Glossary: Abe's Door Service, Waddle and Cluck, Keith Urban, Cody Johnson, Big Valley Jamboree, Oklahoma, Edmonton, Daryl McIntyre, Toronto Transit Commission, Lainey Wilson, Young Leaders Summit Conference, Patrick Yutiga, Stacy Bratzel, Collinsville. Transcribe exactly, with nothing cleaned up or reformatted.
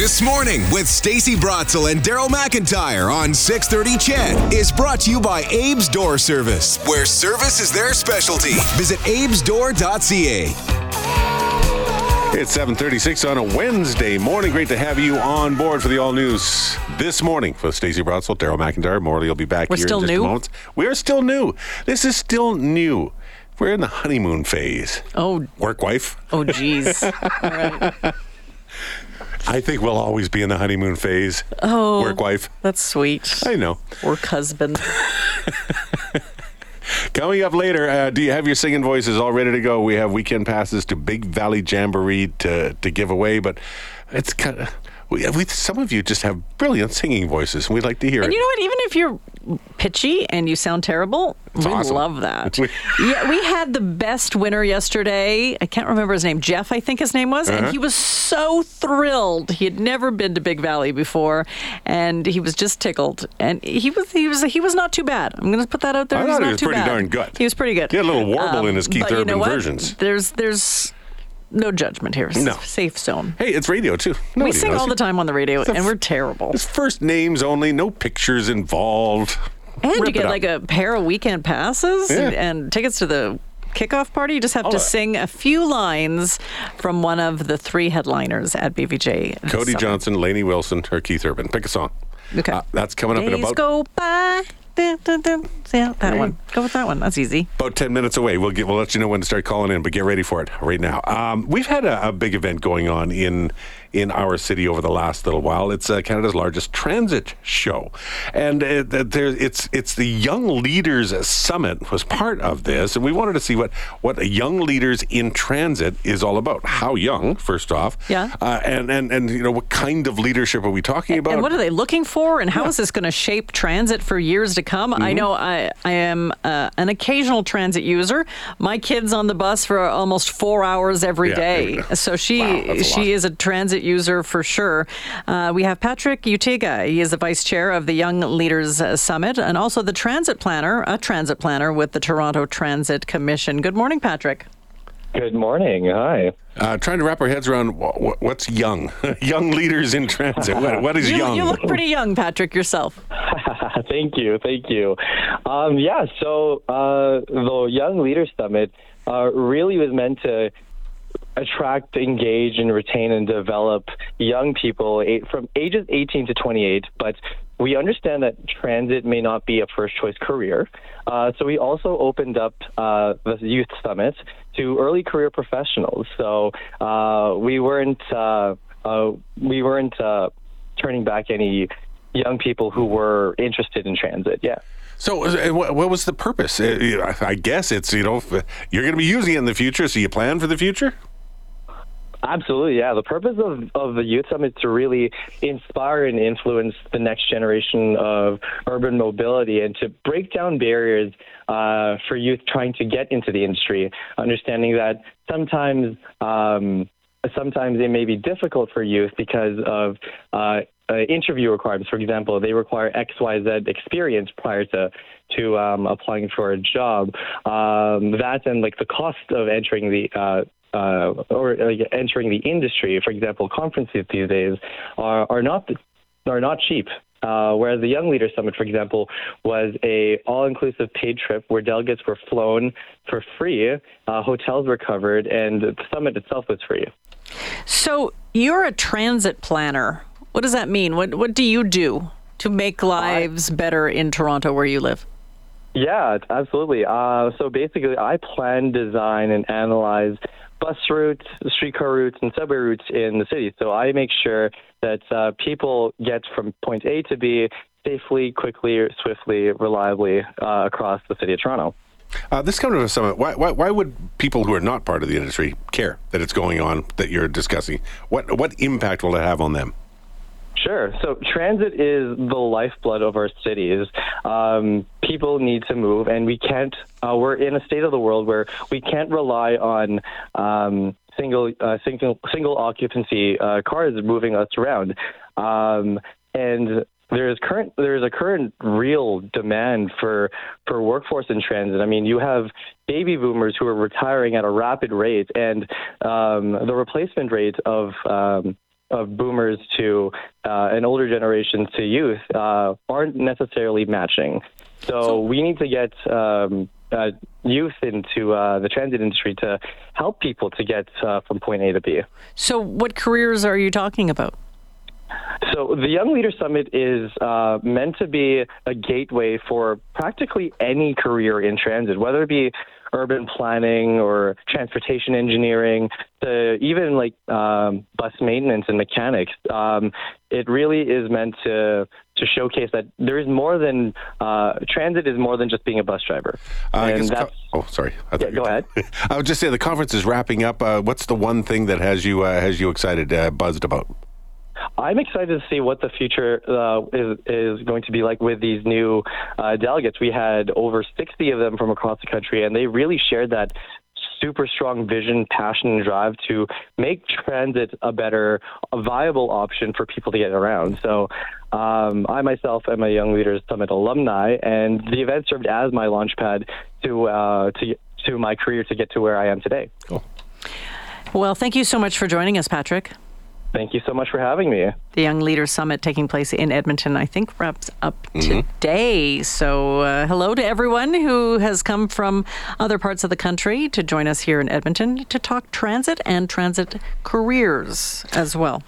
This Morning with Stacy Bratzel and Daryl McIntyre on six thirty Chat is brought to you by Abe's Door Service, where service is their specialty. Visit abes door dot c a. It's seven thirty-six on a Wednesday morning. Great to have you on board for the all news This Morning with Stacy Bratzel, Daryl McIntyre. Morley will be back We're here still in just new? moments. We are still new. This is still new. We're in the honeymoon phase. Oh. Work wife. Oh, geez. All right. I think we'll always be in the honeymoon phase. Oh. Work wife. That's sweet. I know. Work husband. Coming up later, uh, do you have your singing voices all ready to go? We have weekend passes to Big Valley Jamboree to, to give away, but it's kind of, we, we, some of you just have brilliant singing voices, and we'd like to hear and it. And you know what? Even if you're pitchy and you sound terrible, it's we awesome. love that. we, yeah, we had the best winner yesterday. I can't remember his name. Jeff, I think his name was. Uh-huh. And he was so thrilled. He had never been to Big Valley before, and he was just tickled. And he was he was he was not too bad. I'm going to put that out there. I thought he was, he was pretty bad. darn good. He was pretty good. He had a little warble um, in his Keith Urban you know versions. There's there's. No judgment here. No. Safe zone. Hey, it's radio, too. Nobody we sing knows. all the time on the radio, the f- and we're terrible. It's first names only, no pictures involved. And Rip you get like a pair of weekend passes yeah. and, and tickets to the kickoff party. You just have all to that. sing a few lines from one of the three headliners at B V J. Cody Johnson, Lainey Wilson, or Keith Urban. Pick a song. Okay. Uh, that's coming Days up in about... go by. Yeah, that one. Go with that one. That's easy. About ten minutes away. We'll get. We'll let you know when to start calling in, but get ready for it right now. Um, we've had a, a big event going on in in our city over the last little while. It's uh, Canada's largest transit show, and uh, there, it's it's the Young Leaders Summit was part of this, and we wanted to see what what young leaders in transit is all about. How young, first off, yeah, uh, and and and you know what kind of leadership are we talking about? And what are they looking for? And how yeah. is this going to shape transit for years to come? Mm-hmm. I know I I am uh, an occasional transit user. My kid's on the bus for almost four hours every yeah, day, so she wow, she is a transit user for sure. Uh, we have Patrick Yutiga. He is the vice chair of the Young Leaders Summit and also the transit planner, a transit planner with the Toronto Transit Commission. Good morning, Patrick. Good morning. Hi. Uh, trying to wrap our heads around wh- what's young, young leaders in transit. What, what is you, young? You look pretty young, Patrick, yourself. Thank you. Thank you. Um, yeah, so uh, the Young Leaders Summit uh, really was meant to attract, engage, and retain and develop young people from ages eighteen to twenty-eight. But we understand that transit may not be a first-choice career. Uh, so we also opened up uh, the Youth Summit to early career professionals. So uh, we weren't uh, uh, we weren't uh, turning back any young people who were interested in transit. Yeah. So what was the purpose? I guess it's, you know, you're going to be using it in the future, so you plan for the future? Absolutely, yeah. The purpose of, of the Youth Summit is to really inspire and influence the next generation of urban mobility and to break down barriers uh, for youth trying to get into the industry, understanding that sometimes um, sometimes it may be difficult for youth because of uh Uh, interview requirements. For example, they require X Y Z experience prior to to um, applying for a job. Um, that and like the cost of entering the uh, uh, or like, entering the industry. For example, conferences these days are are not are not cheap. Uh, whereas the Young Leaders Summit, for example, was a all-inclusive paid trip where delegates were flown for free, uh, hotels were covered, and the summit itself was free. So you're a transit planner. What does that mean? What what do you do to make lives better in Toronto where you live? Yeah, absolutely. Uh, so basically, I plan, design, and analyze bus routes, streetcar routes, and subway routes in the city. So I make sure that uh, people get from point A to B safely, quickly, swiftly, reliably uh, across the city of Toronto. Uh, this kind of a summit, why, why, why would people who are not part of the industry care that it's going on, that you're discussing? What what impact will it have on them? Sure. So transit is the lifeblood of our cities. Um, people need to move, and we can't. Uh, we're in a state of the world where we can't rely on um, single, uh, single, single occupancy uh, cars moving us around. Um, and there is current, there is a current real demand for for workforce in transit. I mean, you have baby boomers who are retiring at a rapid rate, and um, the replacement rate of um, of boomers to uh, an older generation to youth uh, aren't necessarily matching. So, so we need to get um, uh, youth into uh, the transit industry to help people to get uh, from point A to B. So what careers are you talking about? So the Young Leaders Summit is uh, meant to be a gateway for practically any career in transit, whether it be urban planning or transportation engineering, to even like um, bus maintenance and mechanics. Um, it really is meant to to showcase that there is more than uh, transit is more than just being a bus driver. Uh, and that's, co- oh, sorry. I yeah, go ahead. I would just say the conference is wrapping up. Uh, what's the one thing that has you uh, has you excited, uh, buzzed about? I'm excited to see what the future uh, is, is going to be like with these new uh, delegates. We had over sixty of them from across the country, and they really shared that super strong vision, passion, and drive to make transit a better, a viable option for people to get around. So um, I myself am a Young Leaders Summit alumni, and the event served as my launch pad to, uh, to, to my career to get to where I am today. Cool. Well, thank you so much for joining us, Patrick. Thank you so much for having me. The Young Leaders Summit taking place in Edmonton, I think, wraps up mm-hmm. today. So uh, hello to everyone who has come from other parts of the country to join us here in Edmonton to talk transit and transit careers as well.